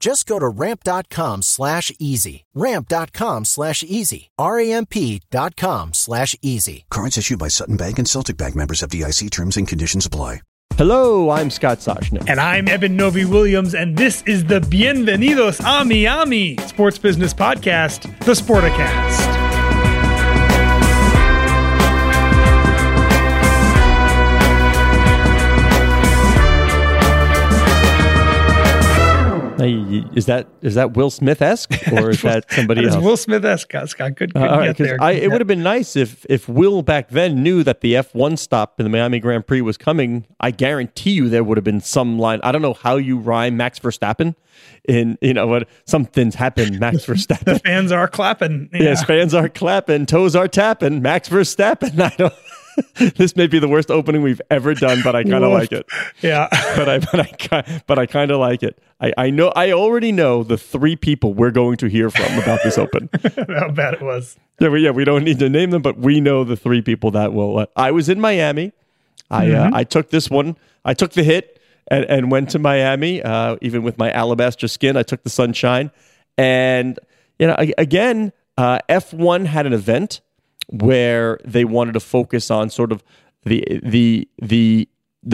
Just go to ramp.com/easy. Ramp.com/easy. RAMP.com/easy. Cards issued by Sutton Bank and Celtic Bank, members FDIC. Terms and conditions apply. Hello, I'm Scott Sajna. And I'm Evan Novy Williams, and this is the Bienvenidos a Miami Sports Business Podcast, the Sportacast. Is that Will Smith-esque, or is that somebody else? That is Will Smith-esque, Scott. Good all right, get there. It would have been nice if Will back then knew that the F1 stop in the Miami Grand Prix was coming. I guarantee you there would have been some line. I don't know how you rhyme Max Verstappen. Something's happened, Max Verstappen. The fans are clapping. Yeah. Yes, fans are clapping. Toes are tapping. Max Verstappen. This may be the worst opening we've ever done, but I kind of like it. Yeah. But I kind of like it. I already know the three people we're going to hear from about this open. How bad it was. Yeah, we don't need to name them, but we know the three people that will. I was in Miami. I took this one. I took the hit and went to Miami. Even with my alabaster skin, I took the sunshine. And F1 had an event where they wanted to focus on sort of the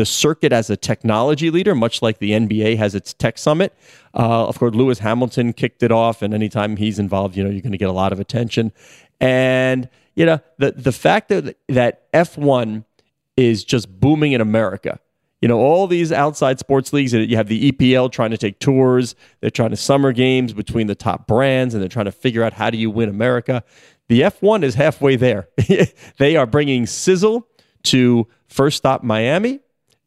circuit as a technology leader, much like the NBA has its tech summit. Of course, Lewis Hamilton kicked it off, and anytime he's involved, you're going to get a lot of attention. And the fact that F1 is just booming in America. All these outside sports leagues, you have the EPL trying to take tours. They're trying to summer games between the top brands, and they're trying to figure out how do you win America. The F1 is halfway there. They are bringing sizzle to first stop Miami,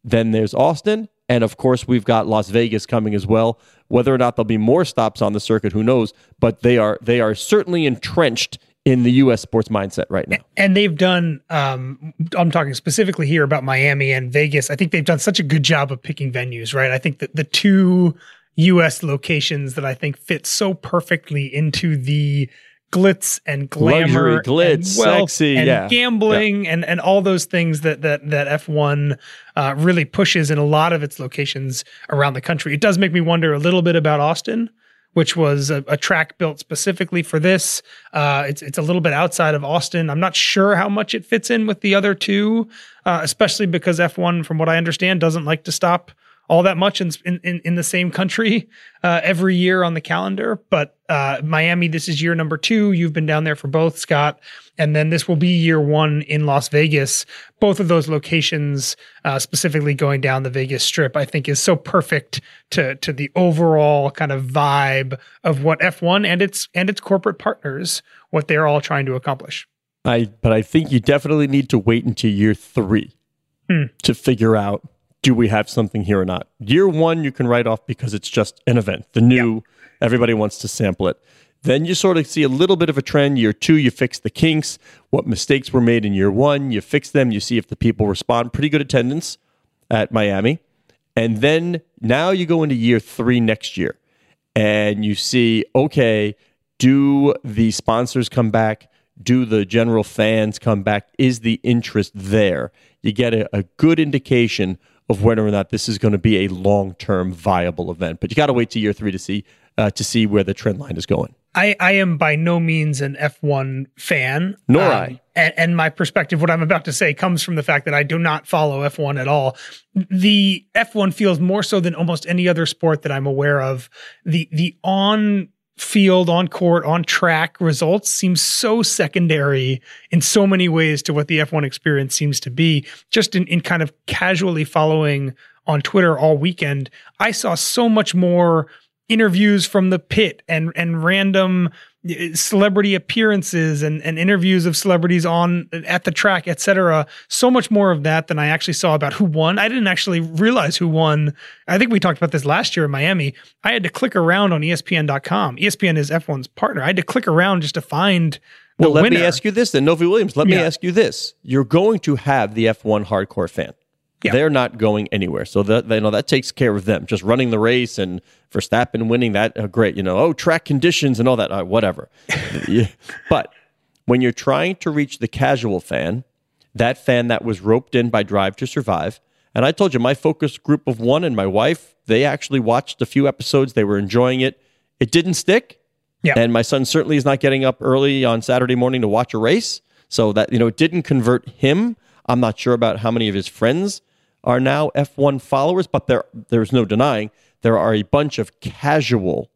then there's Austin, and of course we've got Las Vegas coming as well. Whether or not there'll be more stops on the circuit, who knows? But they are certainly entrenched in the U.S. sports mindset right now. And they've done, I'm talking specifically here about Miami and Vegas, I think they've done such a good job of picking venues, right? I think that the two U.S. locations that I think fit so perfectly into the glitz and glamour, luxury, glitz, and wealth, sexy, and gambling, and all those things that F1 really pushes in a lot of its locations around the country. It does make me wonder a little bit about Austin, which was a track built specifically for this. It's a little bit outside of Austin. I'm not sure how much it fits in with the other two, especially because F1, from what I understand, doesn't like to stop all that much in the same country every year on the calendar. But Miami, this is year number 2. You've been down there for both, Scott. And then this will be year 1 in Las Vegas. Both of those locations, specifically going down the Vegas Strip, I think is so perfect to the overall kind of vibe of what F1 and its corporate partners, what they're all trying to accomplish. But I think you definitely need to wait until year 3 to figure out, do we have something here or not? Year 1, you can write off because it's just an event. The new, everybody wants to sample it. Then you sort of see a little bit of a trend. Year 2, you fix the kinks. What mistakes were made in year 1, you fix them. You see if the people respond. Pretty good attendance at Miami. And then now you go into year 3 next year. And you see, okay, do the sponsors come back? Do the general fans come back? Is the interest there? You get a good indication of whether or not this is going to be a long-term viable event. But you got to wait to year 3 to see where the trend line is going. I am by no means an F1 fan. Nor I. And my perspective, what I'm about to say, comes from the fact that I do not follow F1 at all. The F1 feels more so than almost any other sport that I'm aware of. The on field, on court, on track results seem so secondary in so many ways to what the F1 experience seems to be. Just in kind of casually following on Twitter all weekend, I saw so much more interviews from the pit and random celebrity appearances and interviews of celebrities on at the track, etc. So much more of that than I actually saw about who won. I didn't actually realize who won. I think we talked about this last year in Miami. I had to click around on ESPN.com. ESPN is F1's partner. I had to click around just to find the winner. Well, let me ask you this then, Novy Williams. Let me ask you this. You're going to have the F1 hardcore fan. Yeah. They're not going anywhere. So that, you know, that takes care of them. Just running the race and Verstappen winning that, great. You know, track conditions and all that, whatever. But when you're trying to reach the casual fan that was roped in by Drive to Survive, and I told you my focus group of one and my wife, they actually watched a few episodes. They were enjoying it. It didn't stick. Yeah. And my son certainly is not getting up early on Saturday morning to watch a race. So that, you know, it didn't convert him. I'm not sure about how many of his friends are now F1 followers, but there's no denying there are a bunch of casual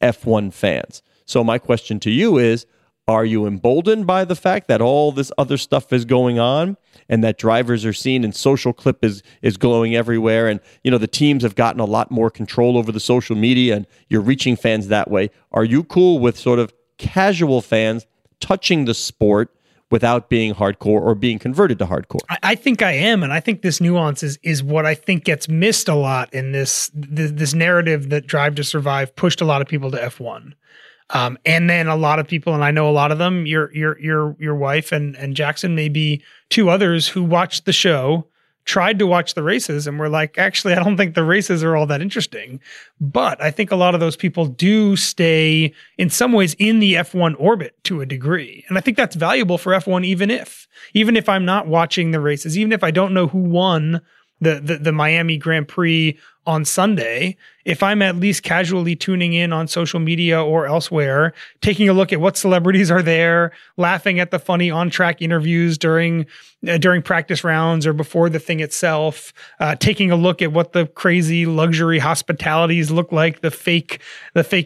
F1 fans. So my question to you is, are you emboldened by the fact that all this other stuff is going on and that drivers are seen and social clip is glowing everywhere and, you know, the teams have gotten a lot more control over the social media and you're reaching fans that way? Are you cool with sort of casual fans touching the sport without being hardcore or being converted to hardcore? I think I am, and I think this nuance is what I think gets missed a lot in this narrative that Drive to Survive pushed a lot of people to F1, and then a lot of people, and I know a lot of them, your wife and Jackson, maybe two others who watched the show, tried to watch the races, and were like, actually, I don't think the races are all that interesting. But I think a lot of those people do stay in some ways in the F1 orbit to a degree. And I think that's valuable for F1, even if I'm not watching the races, even if I don't know who won the Miami Grand Prix on Sunday, if I'm at least casually tuning in on social media or elsewhere, taking a look at what celebrities are there, laughing at the funny on-track interviews during practice rounds or before the thing itself, taking a look at what the crazy luxury hospitalities look like, the fake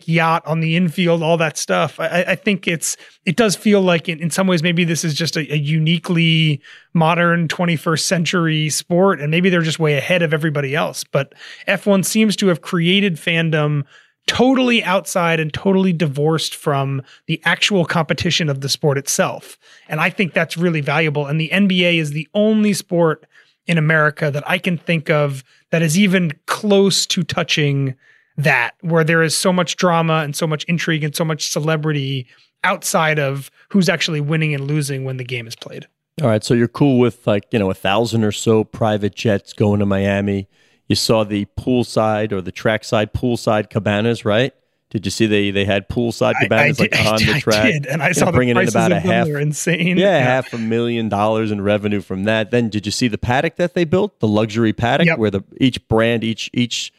yacht on the infield, all that stuff. I think it does feel like in some ways maybe this is just a uniquely modern 21st century sport, and maybe they're just way ahead of everybody else. But F1 seems to have created fandom totally outside and totally divorced from the actual competition of the sport itself. And I think that's really valuable. And the NBA is the only sport in America that I can think of that is even close to touching that, where there is so much drama and so much intrigue and so much celebrity outside of who's actually winning and losing when the game is played. All right. So you're cool with, like, you know, 1,000 or so private jets going to Miami. You saw the poolside or the trackside poolside cabanas, right? Did you see they had poolside cabanas on the track? I did, and I saw the prices of them were insane. Yeah, $500,000 in revenue from that. Then did you see the paddock that they built, the luxury paddock, where each brand, each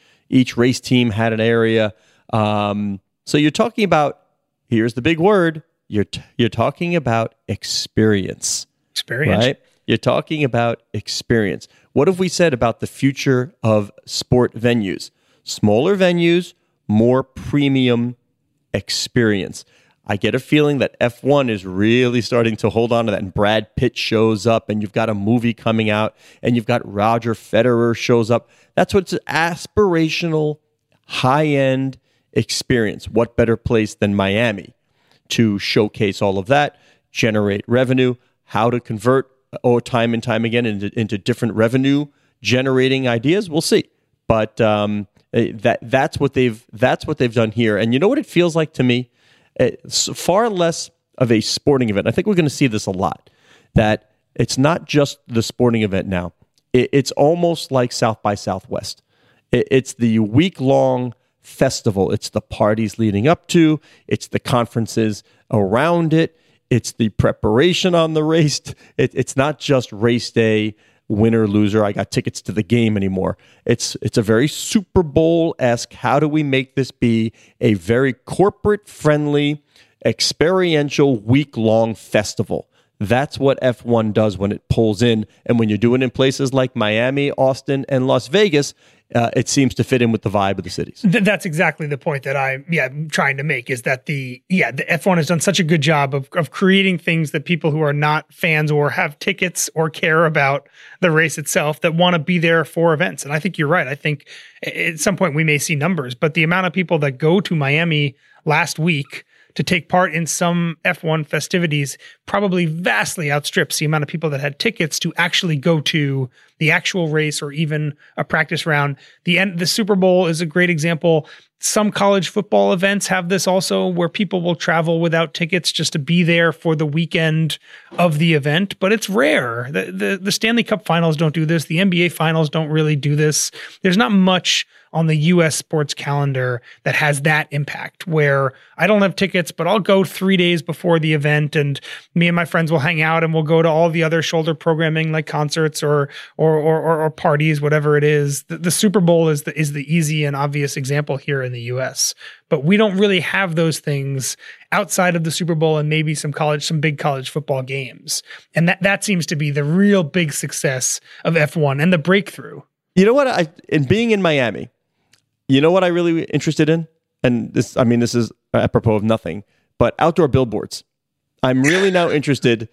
race team had an area? So you're talking about, here's the big word, you're talking about experience. Experience, right? You're talking about experience. What have we said about the future of sport venues? Smaller venues, more premium experience. I get a feeling that F1 is really starting to hold on to that, and Brad Pitt shows up, and you've got a movie coming out, and you've got Roger Federer shows up. That's what's an aspirational, high-end experience. What better place than Miami to showcase all of that, generate revenue, how to convert time and time again into different revenue-generating ideas. We'll see, but that's what they've done here. And you know what it feels like to me? It's far less of a sporting event. I think we're going to see this a lot. That it's not just the sporting event now. It's almost like South by Southwest. It's the week-long festival. It's the parties leading up to. It's the conferences around it. It's the preparation on the race. It's not just race day, winner, loser, I got tickets to the game anymore. It's a very Super Bowl-esque, how do we make this be a very corporate-friendly, experiential, week-long festival? That's what F1 does when it pulls in. And when you do it in places like Miami, Austin, and Las Vegas, it seems to fit in with the vibe of the cities. That's exactly the point that I'm trying to make, is that the F1 has done such a good job of creating things that people who are not fans or have tickets or care about the race itself that want to be there for events. And I think you're right. I think at some point we may see numbers, but the amount of people that go to Miami last week to take part in some F1 festivities probably vastly outstrips the amount of people that had tickets to actually go to the actual race or even a practice round. The Super Bowl is a great example. Some college football events have this also, where people will travel without tickets just to be there for the weekend of the event, but it's rare. The Stanley Cup finals don't do this. The NBA finals don't really do this. There's not much on the U.S. sports calendar that has that impact, where I don't have tickets, but I'll go 3 days before the event, and me and my friends will hang out and we'll go to all the other shoulder programming like concerts or parties, whatever it is. The Super Bowl is the easy and obvious example here in the U.S., but we don't really have those things outside of the Super Bowl and maybe some big college football games. And that seems to be the real big success of F1 and the breakthrough. You know what? And being in Miami, you know what I really interested in? And this is apropos of nothing, but outdoor billboards. I'm really now interested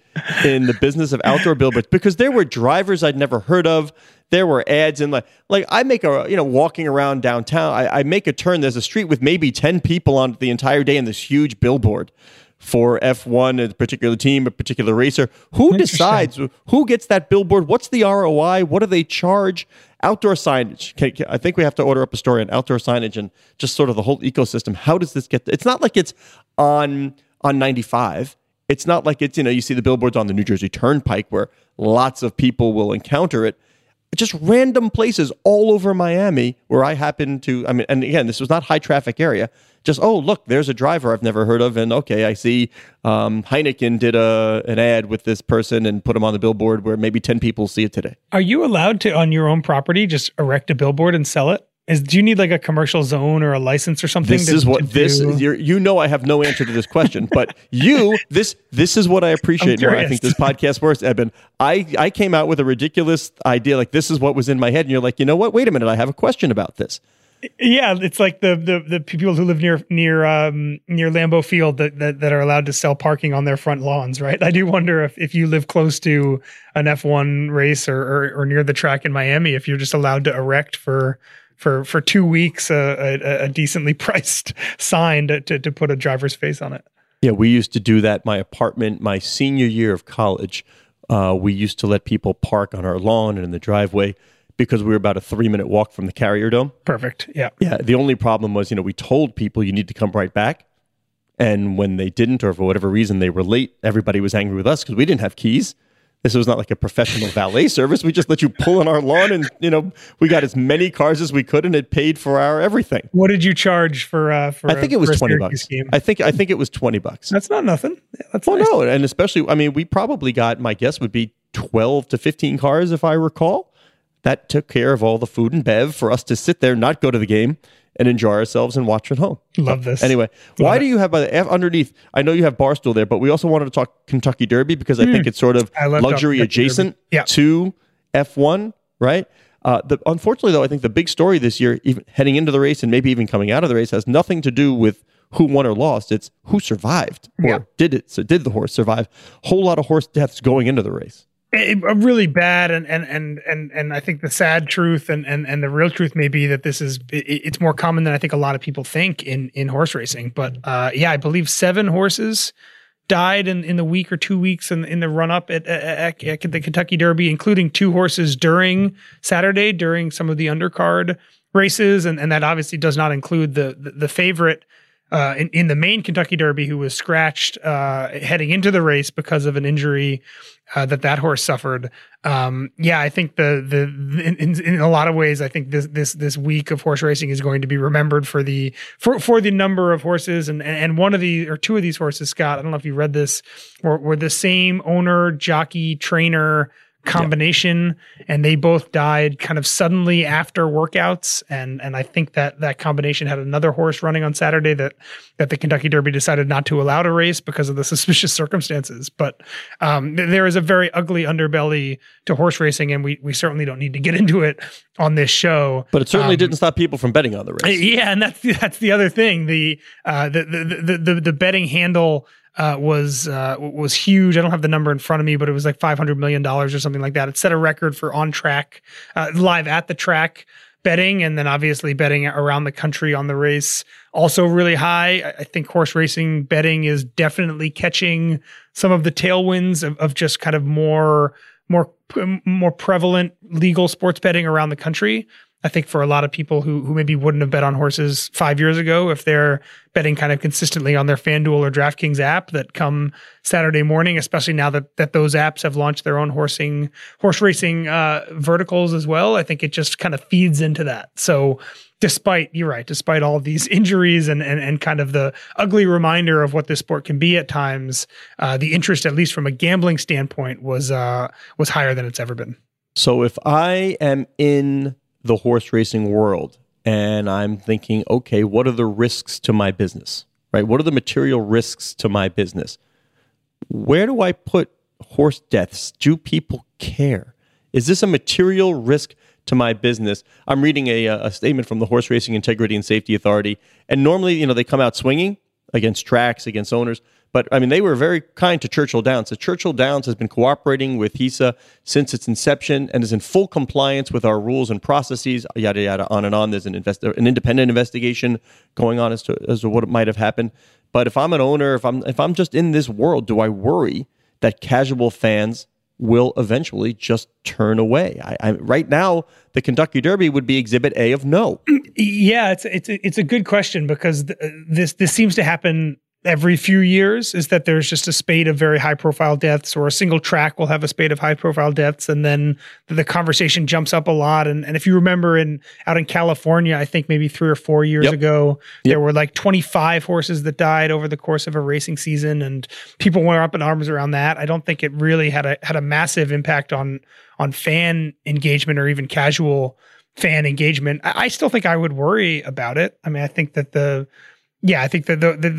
in the business of outdoor billboards, because there were drivers I'd never heard of. There were ads in like I make a, walking around downtown, I make a turn. There's a street with maybe 10 people on the entire day and this huge billboard for F1, a particular team, a particular racer. Who decides who gets that billboard? What's the ROI? What do they charge? Outdoor signage. I think we have to order up a story on outdoor signage and just sort of the whole ecosystem. How does this get? It's not like it's on 95. It's not like it's, you see the billboards on the New Jersey Turnpike where lots of people will encounter it. Just random places all over Miami where I happen to, and again, this was not high traffic area. Just, oh, look, there's a driver I've never heard of. And okay, I see Heineken did an ad with this person and put him on the billboard where maybe 10 people see it today. Are you allowed to, on your own property, just erect a billboard and sell it? Do you need like a commercial zone or a license or something? I have no answer to this question, but this is what I appreciate more. I think this podcast works, Eben. I came out with a ridiculous idea, like this is what was in my head, and you're like, you know what? Wait a minute, I have a question about this. Yeah, it's like the people who live near Lambeau Field that are allowed to sell parking on their front lawns, right? I do wonder if you live close to an F1 race or near the track in Miami, if you're just allowed to erect for 2 weeks a decently priced sign to put a driver's face on it. Yeah, we used to do that. My apartment, my senior year of college, we used to let people park on our lawn and in the driveway because we were about a 3-minute walk from the Carrier Dome. Perfect, yeah. Yeah, the only problem was, we told people you need to come right back. And when they didn't, or for whatever reason they were late, everybody was angry with us because we didn't have keys. This was not like a professional valet service. We just let you pull on our lawn and, we got as many cars as we could and it paid for our everything. What did you charge for I think it was $20. I think it was $20. That's not nothing. That's nice. No. And especially, we probably got, my guess would be 12 to 15 cars if I recall. That took care of all the food and bev for us to sit there, not go to the game, and enjoy ourselves and watch at home. Love this. Anyway, why do you have underneath? I know you have Barstool there, but we also wanted to talk Kentucky Derby because I think it's sort of luxury adjacent to F1, right? Unfortunately, though, I think the big story this year, even heading into the race and maybe even coming out of the race, has nothing to do with who won or lost. It's who survived or did it. So did the horse survive? Whole lot of horse deaths going into the race. Really bad, and I think the sad truth and the real truth may be that it's more common than I think a lot of people think in horse racing. But I believe 7 horses died in the week or 2 weeks in the run up at the Kentucky Derby, including 2 horses during Saturday during some of the undercard races, and that obviously does not include the favorite. In the main Kentucky Derby, who was scratched heading into the race because of an injury that horse suffered. I think in a lot of ways, I think this week of horse racing is going to be remembered for the number of horses and one of the or two of these horses, Scott. I don't know if you read this, were the same owner, jockey, trainer combination, and they both died kind of suddenly after workouts. And I think that that combination had another horse running on Saturday that the Kentucky Derby decided not to allow to race because of the suspicious circumstances. But there is a very ugly underbelly to horse racing, and we certainly don't need to get into it on this show. But it certainly didn't stop people from betting on the race. Yeah, and that's the other thing. The betting handle was huge. I don't have the number in front of me, but it was like $500 million or something like that. It set a record for on track, live at the track betting, and then obviously betting around the country on the race also really high. I think horse racing betting is definitely catching some of the tailwinds of just kind of more prevalent legal sports betting around the country. I think for a lot of people who maybe wouldn't have bet on horses 5 years ago, if they're betting kind of consistently on their FanDuel or DraftKings app, that come Saturday morning, especially now that those apps have launched their own horse racing verticals as well, I think it just kind of feeds into that. So despite all of these injuries and kind of the ugly reminder of what this sport can be at times, the interest, at least from a gambling standpoint, was higher than it's ever been. So if I am in the horse racing world, and I'm thinking, okay, what are the risks to my business, right? What are the material risks to my business? Where do I put horse deaths? Do people care? Is this a material risk to my business? I'm reading a statement from the Horse Racing Integrity and Safety Authority, and normally, you know, they come out swinging against tracks, against owners, but I mean, they were very kind to Churchill Downs. So Churchill Downs has been cooperating with HISA since its inception and is in full compliance with our rules and processes, yada, yada, on and on. There's an independent investigation going on as to what might have happened. But if I'm an owner, if I'm just in this world, do I worry that casual fans will eventually just turn away? Right now, the Kentucky Derby would be Exhibit A of no. Yeah, it's a good question, because this seems to happen every few years, is that there's just a spate of very high profile deaths, or a single track will have a spate of high profile deaths. And then the conversation jumps up a lot. And if you remember out in California, I think maybe 3 or 4 years ago, there were like 25 horses that died over the course of a racing season, and people were up in arms around that. I don't think it really had a massive impact on fan engagement or even casual fan engagement. I still think I would worry about it. I mean, I think that the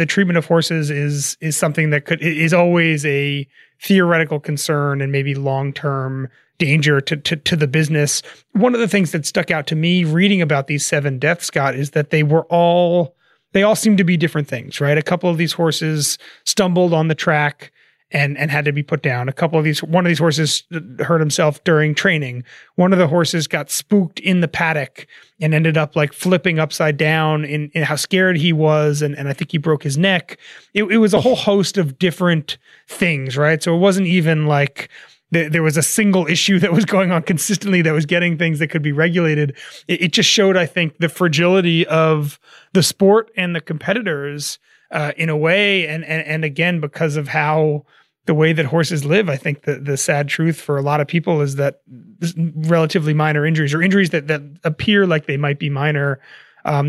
treatment of horses is something that is always a theoretical concern and maybe long-term danger to the business. One of the things that stuck out to me reading about these 7 deaths, Scott, is that they all seem to be different things, right? A couple of these horses stumbled on the track and had to be put down. One of these horses hurt himself during training. One of the horses got spooked in the paddock and ended up like flipping upside down in how scared he was. And I think he broke his neck. It was a whole host of different things, right? So it wasn't even like there was a single issue that was going on consistently that was getting things that could be regulated. It just showed, I think, the fragility of the sport and the competitors in a way. And again, because of how the way that horses live, I think the sad truth for a lot of people is that relatively minor injuries, or injuries that appear like they might be minor,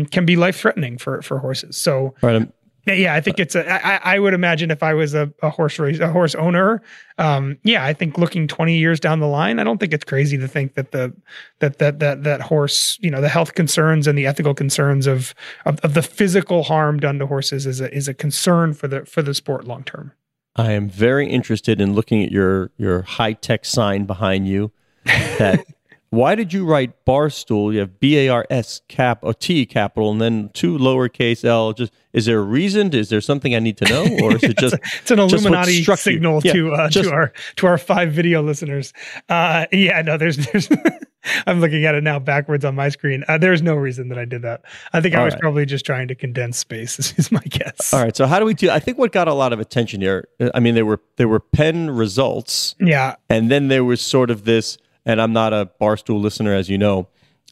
can be life-threatening for horses. So, right. Yeah, I think I would imagine if I was a horse owner, I think looking 20 years down the line, I don't think it's crazy to think that that horse, you know, the health concerns and the ethical concerns of the physical harm done to horses is a concern for the sport long term. I am very interested in looking at your high-tech sign behind you. That why did you write Barstool? You have B-A-R-S or T capital, and then 2 lowercase L. Just, is there a reason? Is there something I need to know, or is it just it's an Illuminati signal to our 5 video listeners? There's. I'm looking at it now backwards on my screen. There's no reason that I did that. I think I was probably just trying to condense space, is my guess. All right. So how do we do? I think what got a lot of attention here, I mean, there were Penn results. Yeah. And then there was sort of this, and I'm not a Barstool listener, as you know,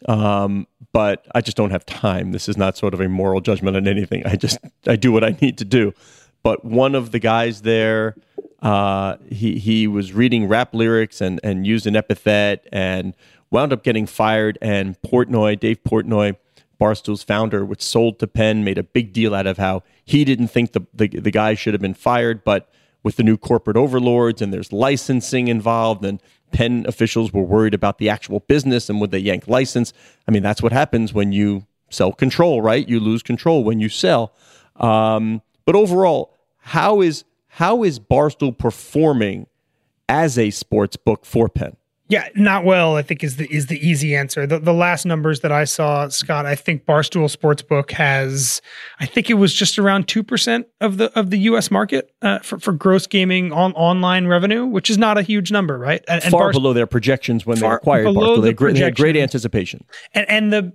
but I just don't have time. This is not sort of a moral judgment on anything. I do what I need to do. But one of the guys there, he was reading rap lyrics and used an epithet and wound up getting fired, and Portnoy, Dave Portnoy, Barstool's founder, which sold to Penn, made a big deal out of how he didn't think the guy should have been fired, but with the new corporate overlords, and there's licensing involved, and Penn officials were worried about the actual business and would they yank license. I mean, that's what happens when you sell control, right? You lose control when you sell. But overall, how is Barstool performing as a sports book for Penn? Yeah, not well, I think is the easy answer. The last numbers that I saw, Scott, I think Barstool Sportsbook has, I think it was just around 2% of the US market for gross gaming on online revenue, which is not a huge number, right? And far below their projections when they acquired Barstool. They had great anticipation. And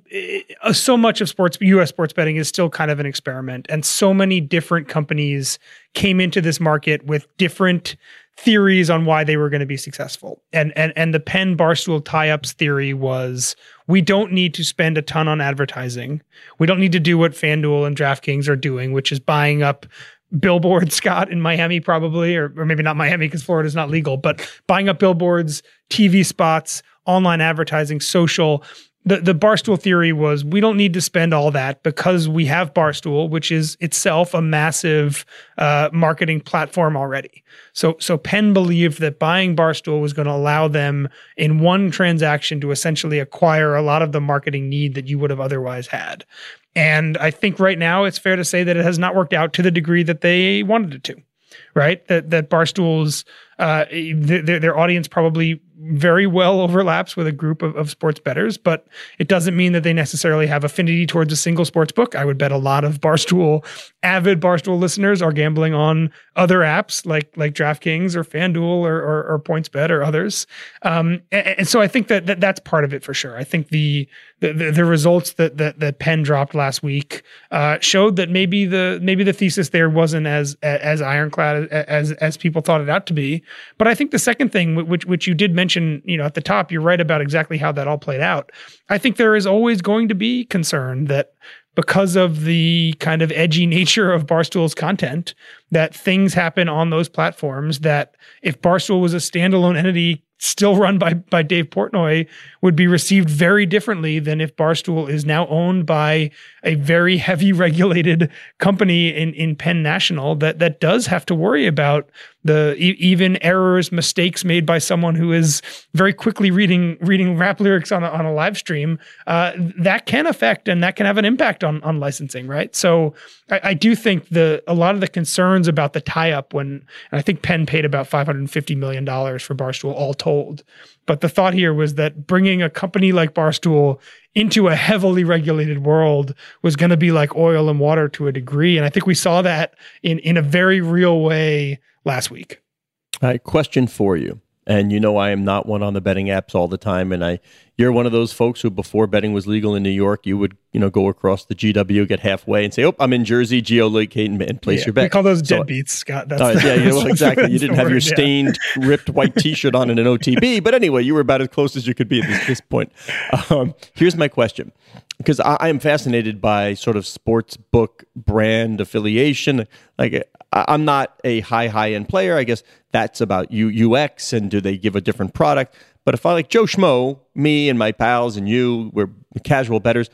so much of US sports betting is still kind of an experiment, and so many different companies came into this market with different theories on why they were going to be successful. And the Penn Barstool tie-ups theory was, we don't need to spend a ton on advertising. We don't need to do what FanDuel and DraftKings are doing, which is buying up billboards, Scott, in Miami probably, or maybe not Miami because Florida is not legal, but buying up billboards, TV spots, online advertising, social. The Barstool theory was, we don't need to spend all that because we have Barstool, which is itself a massive marketing platform already. So Penn believed that buying Barstool was going to allow them in one transaction to essentially acquire a lot of the marketing need that you would have otherwise had. And I think right now it's fair to say that it has not worked out to the degree that they wanted it to, right? That Barstool's their audience probably very well overlaps with a group of sports bettors, but it doesn't mean that they necessarily have affinity towards a single sports book. I would bet a lot of avid Barstool listeners are gambling on other apps like DraftKings or FanDuel or PointsBet or others. And so I think that's part of it for sure. I think the results that Penn dropped last week showed that maybe the thesis there wasn't as ironclad as people thought it out to be. But I think the second thing, which you did mention, at the top, you're right about exactly how that all played out. I think there is always going to be concern that because of the kind of edgy nature of Barstool's content, that things happen on those platforms that if Barstool was a standalone entity still run by Dave Portnoy would be received very differently than if Barstool is now owned by a very heavy regulated company in Penn National that does have to worry about the even errors, mistakes made by someone who is very quickly reading rap lyrics on a live stream that can affect and that can have an impact on licensing, right? So I do think a lot of the concerns about the tie-up and I think Penn paid about $550 million for Barstool all told. But the thought here was that bringing a company like Barstool into a heavily regulated world was going to be like oil and water to a degree. And I think we saw that in a very real way last week. All right, question for you. And I am not one on the betting apps all the time. And you're one of those folks who before betting was legal in New York, you would go across the GW, get halfway and say, oh, I'm in Jersey, geolocate and place your bet. We call those deadbeats, Scott. That's exactly. You didn't have your stained, ripped white T-shirt on in an OTB. But anyway, you were about as close as you could be at this point. Here's my question, because I am fascinated by sort of sports book brand affiliation. Like, I'm not a high-end player. I guess that's about UX and do they give a different product. But if I like Joe Schmo, me and my pals and you, we're casual bettors,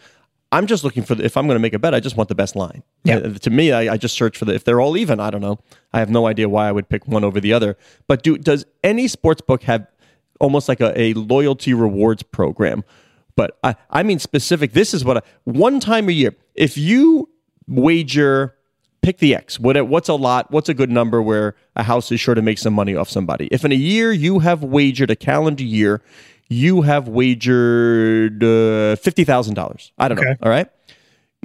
I'm just looking for, if I'm going to make a bet, I just want the best line. Yeah. To me, I just search for if they're all even, I don't know. I have no idea why I would pick one over the other. But does any sports book have almost like a loyalty rewards program? But I mean specific, this is what one time a year, if you wager, pick the X. What's a lot? What's a good number where a house is sure to make some money off somebody? If in a year you have wagered, a calendar year, you have wagered $50,000. I don't know. All right.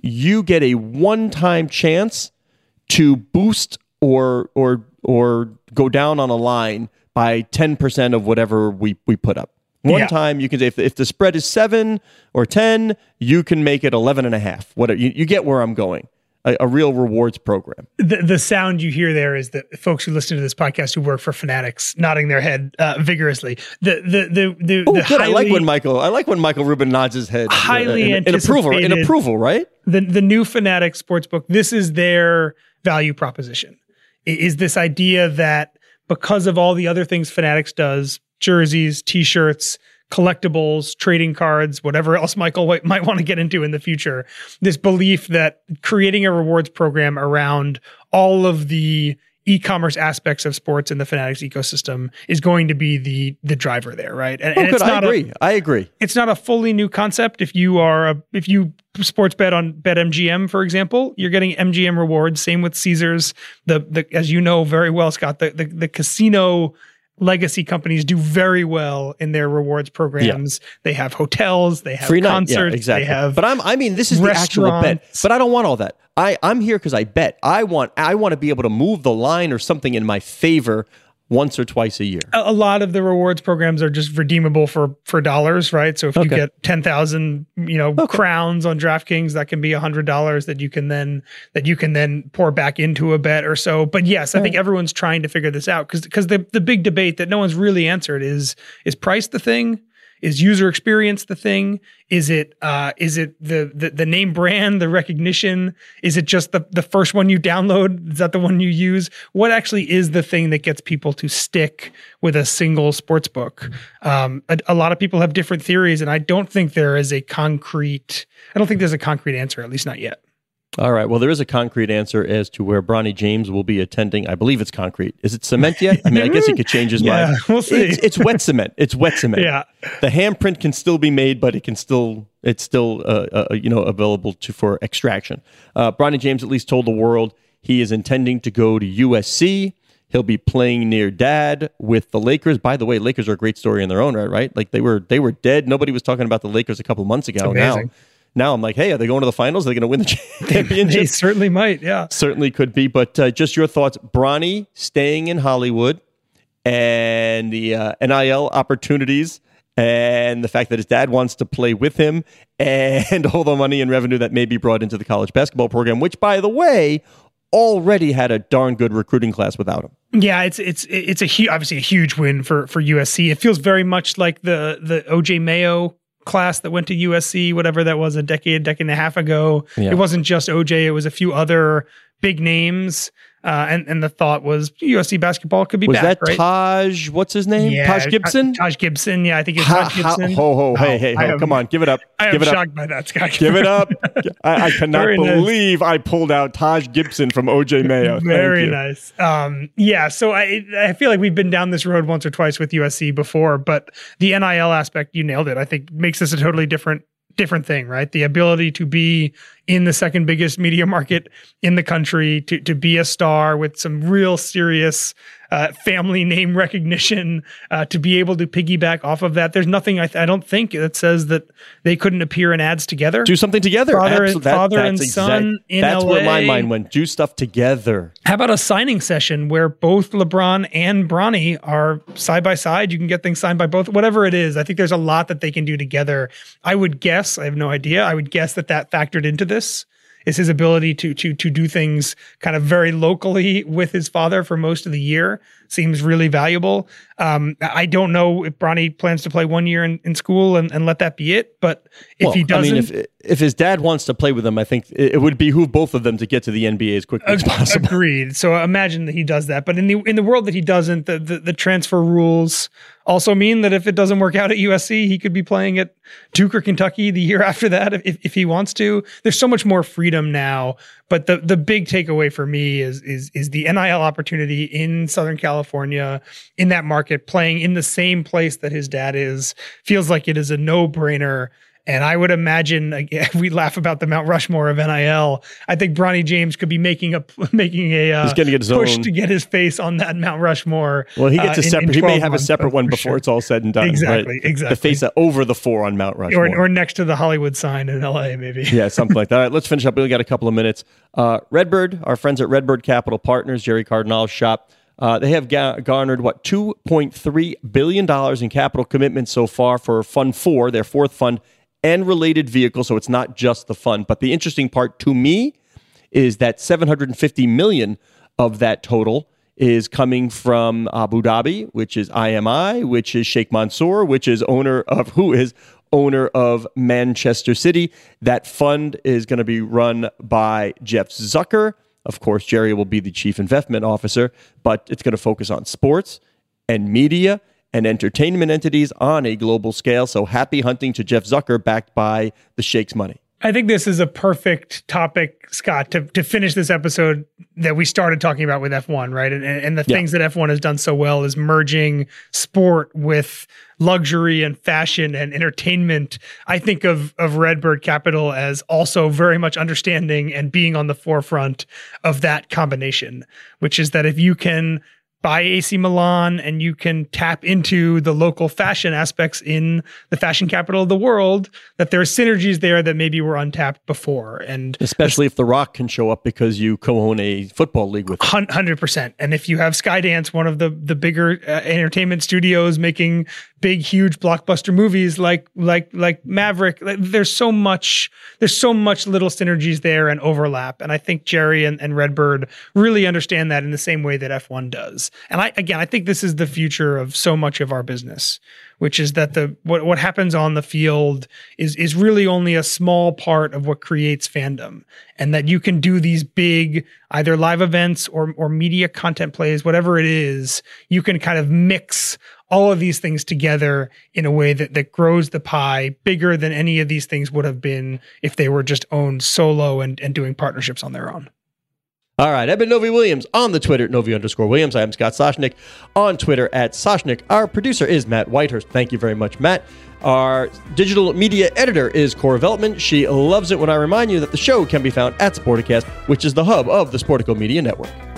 You get a one-time chance to boost or go down on a line by 10% of whatever we put up. One time you can say if the spread is 7 or 10, you can make it 11.5. Whatever. You get where I'm going. A real rewards program. The sound you hear there is that folks who listen to this podcast who work for Fanatics nodding their head vigorously. I like when Michael Rubin nods his head. Highly anticipated. In approval, right? The new Fanatics sportsbook. This is their value proposition. Is this idea that because of all the other things Fanatics does, jerseys, T-shirts, collectibles, trading cards, whatever else Michael might want to get into in the future, this belief that creating a rewards program around all of the e-commerce aspects of sports in the Fanatics ecosystem is going to be the driver there, right? And it's not I agree. It's not a fully new concept. If you are if you sports bet on BetMGM, for example, you're getting MGM rewards. Same with Caesars. The as you know very well, Scott, the casino legacy companies do very well in their rewards programs. Yeah. They have hotels, they have free concerts, night. Yeah, exactly. They have I mean this is the actual bet. But I don't want all that. I'm here because I bet. I want to be able to move the line or something in my favor once or twice a year. A lot of the rewards programs are just redeemable for dollars, right? So if you get 10,000, crowns on DraftKings, that can be $100 that you can then pour back into a bet or so. But yes, I think everyone's trying to figure this out because the big debate that no one's really answered is price the thing? Is user experience the thing? Is it the name brand, the recognition? Is it just the first one you download? Is that the one you use? What actually is the thing that gets people to stick with a single sports book? A lot of people have different theories, and I don't think there's a concrete answer, at least not yet. All right. Well, there is a concrete answer as to where Bronny James will be attending. I believe it's concrete. Is it cement yet? I mean, I guess he could change his mind. We'll see. It's wet cement. It's wet cement. Yeah. The handprint can still be made, but it's still available for extraction. Bronny James at least told the world he is intending to go to USC. He'll be playing near dad with the Lakers. By the way, Lakers are a great story in their own right, right? Like they were dead. Nobody was talking about the Lakers a couple months ago. Amazing. Now I'm like, hey, are they going to the finals? Are they going to win the championship? They certainly might, yeah. Certainly could be, but just your thoughts. Bronny staying in Hollywood and the NIL opportunities and the fact that his dad wants to play with him and all the money and revenue that may be brought into the college basketball program, which, by the way, already had a darn good recruiting class without him. Yeah, it's obviously a huge win for USC. It feels very much like the O.J. Mayo class that went to USC, whatever that was, a decade and a half ago. Yeah. It wasn't just OJ, it was a few other big names. And the thought was USC basketball could be back, right? Taj, what's his name? Yeah, Taj Gibson? Taj Gibson, yeah, I think it's Taj Gibson. Hey, come on, give it up. I am shocked by that, Scott. Give it up. I cannot believe nice. I pulled out Taj Gibson from O.J. Mayo. Very nice. Yeah, so I feel like we've been down this road once or twice with USC before, but the NIL aspect, you nailed it. I think makes this a totally different thing, right? The ability to be in the second biggest media market in the country, to be a star with some real serious family name recognition, to be able to piggyback off of that. There's nothing I don't think that says that they couldn't appear in ads together. Do something together. Father and son in LA. That's where my mind went. Do stuff together. How about a signing session where both LeBron and Bronny are side by side? You can get things signed by both, whatever it is. I think there's a lot that they can do together. I would guess, I have no idea, that factored into this. Is his ability to do things kind of very locally with his father for most of the year seems really valuable. I don't know if Bronny plans to play 1 year in school and let that be it. But if he doesn't, if his dad wants to play with him, I think it would behoove both of them to get to the NBA as quickly as possible. Agreed. So imagine that he does that. But in the world that he doesn't, the transfer rules also mean that if it doesn't work out at USC, he could be playing at Duke or Kentucky the year after that if he wants to. There's so much more freedom now. But the big takeaway for me is the NIL opportunity in Southern California, in that market, playing in the same place that his dad is, feels like it is a no-brainer. And I would imagine, again, we laugh about the Mount Rushmore of NIL. I think Bronny James could be making a push to get his face on that Mount Rushmore. Well, he gets a separate. He may have a separate one before it's all said and done. Exactly, right? Exactly. The face over the four on Mount Rushmore, or next to the Hollywood sign in LA, maybe. Yeah, something like that. All right, let's finish up. We only got a couple of minutes. Redbird, our friends at Redbird Capital Partners, Jerry Cardinal's shop. They have garnered, $2.3 billion in capital commitments so far for Fund 4, their fourth fund, and related vehicles. So it's not just the fund. But the interesting part to me is that $750 million of that total is coming from Abu Dhabi, which is IMI, which is Sheikh Mansour, who is owner of Manchester City. That fund is going to be run by Jeff Zucker. Of course, Jerry will be the chief investment officer, but it's going to focus on sports and media and entertainment entities on a global scale. So happy hunting to Jeff Zucker, backed by the Sheikh's money. I think this is a perfect topic, Scott, to finish this episode that we started talking about with F1, right? And the things that F1 has done so well is merging sport with luxury and fashion and entertainment. I think of Redbird Capital as also very much understanding and being on the forefront of that combination, which is that if you can buy AC Milan and you can tap into the local fashion aspects in the fashion capital of the world, that there are synergies there that maybe were untapped before. And especially if The Rock can show up because you co-own a football league with him. 100%. And if you have Skydance, one of the bigger entertainment studios making big, huge blockbuster movies like Maverick, there's so much little synergies there and overlap. And I think Jerry and Redbird really understand that in the same way that F1 does. And I think this is the future of so much of our business, which is that what happens on the field is really only a small part of what creates fandom, and that you can do these big either live events or media content plays, whatever it is, you can kind of mix all of these things together in a way that grows the pie bigger than any of these things would have been if they were just owned solo and doing partnerships on their own. All right, Evan Novy Williams on the Twitter, Novy_Williams. I am Scott Sajnik on Twitter @Sajnik. Our producer is Matt Whitehurst. Thank you very much, Matt. Our digital media editor is Cora Veltman. She loves it when I remind you that the show can be found at Sporticast, which is the hub of the Sportico Media Network.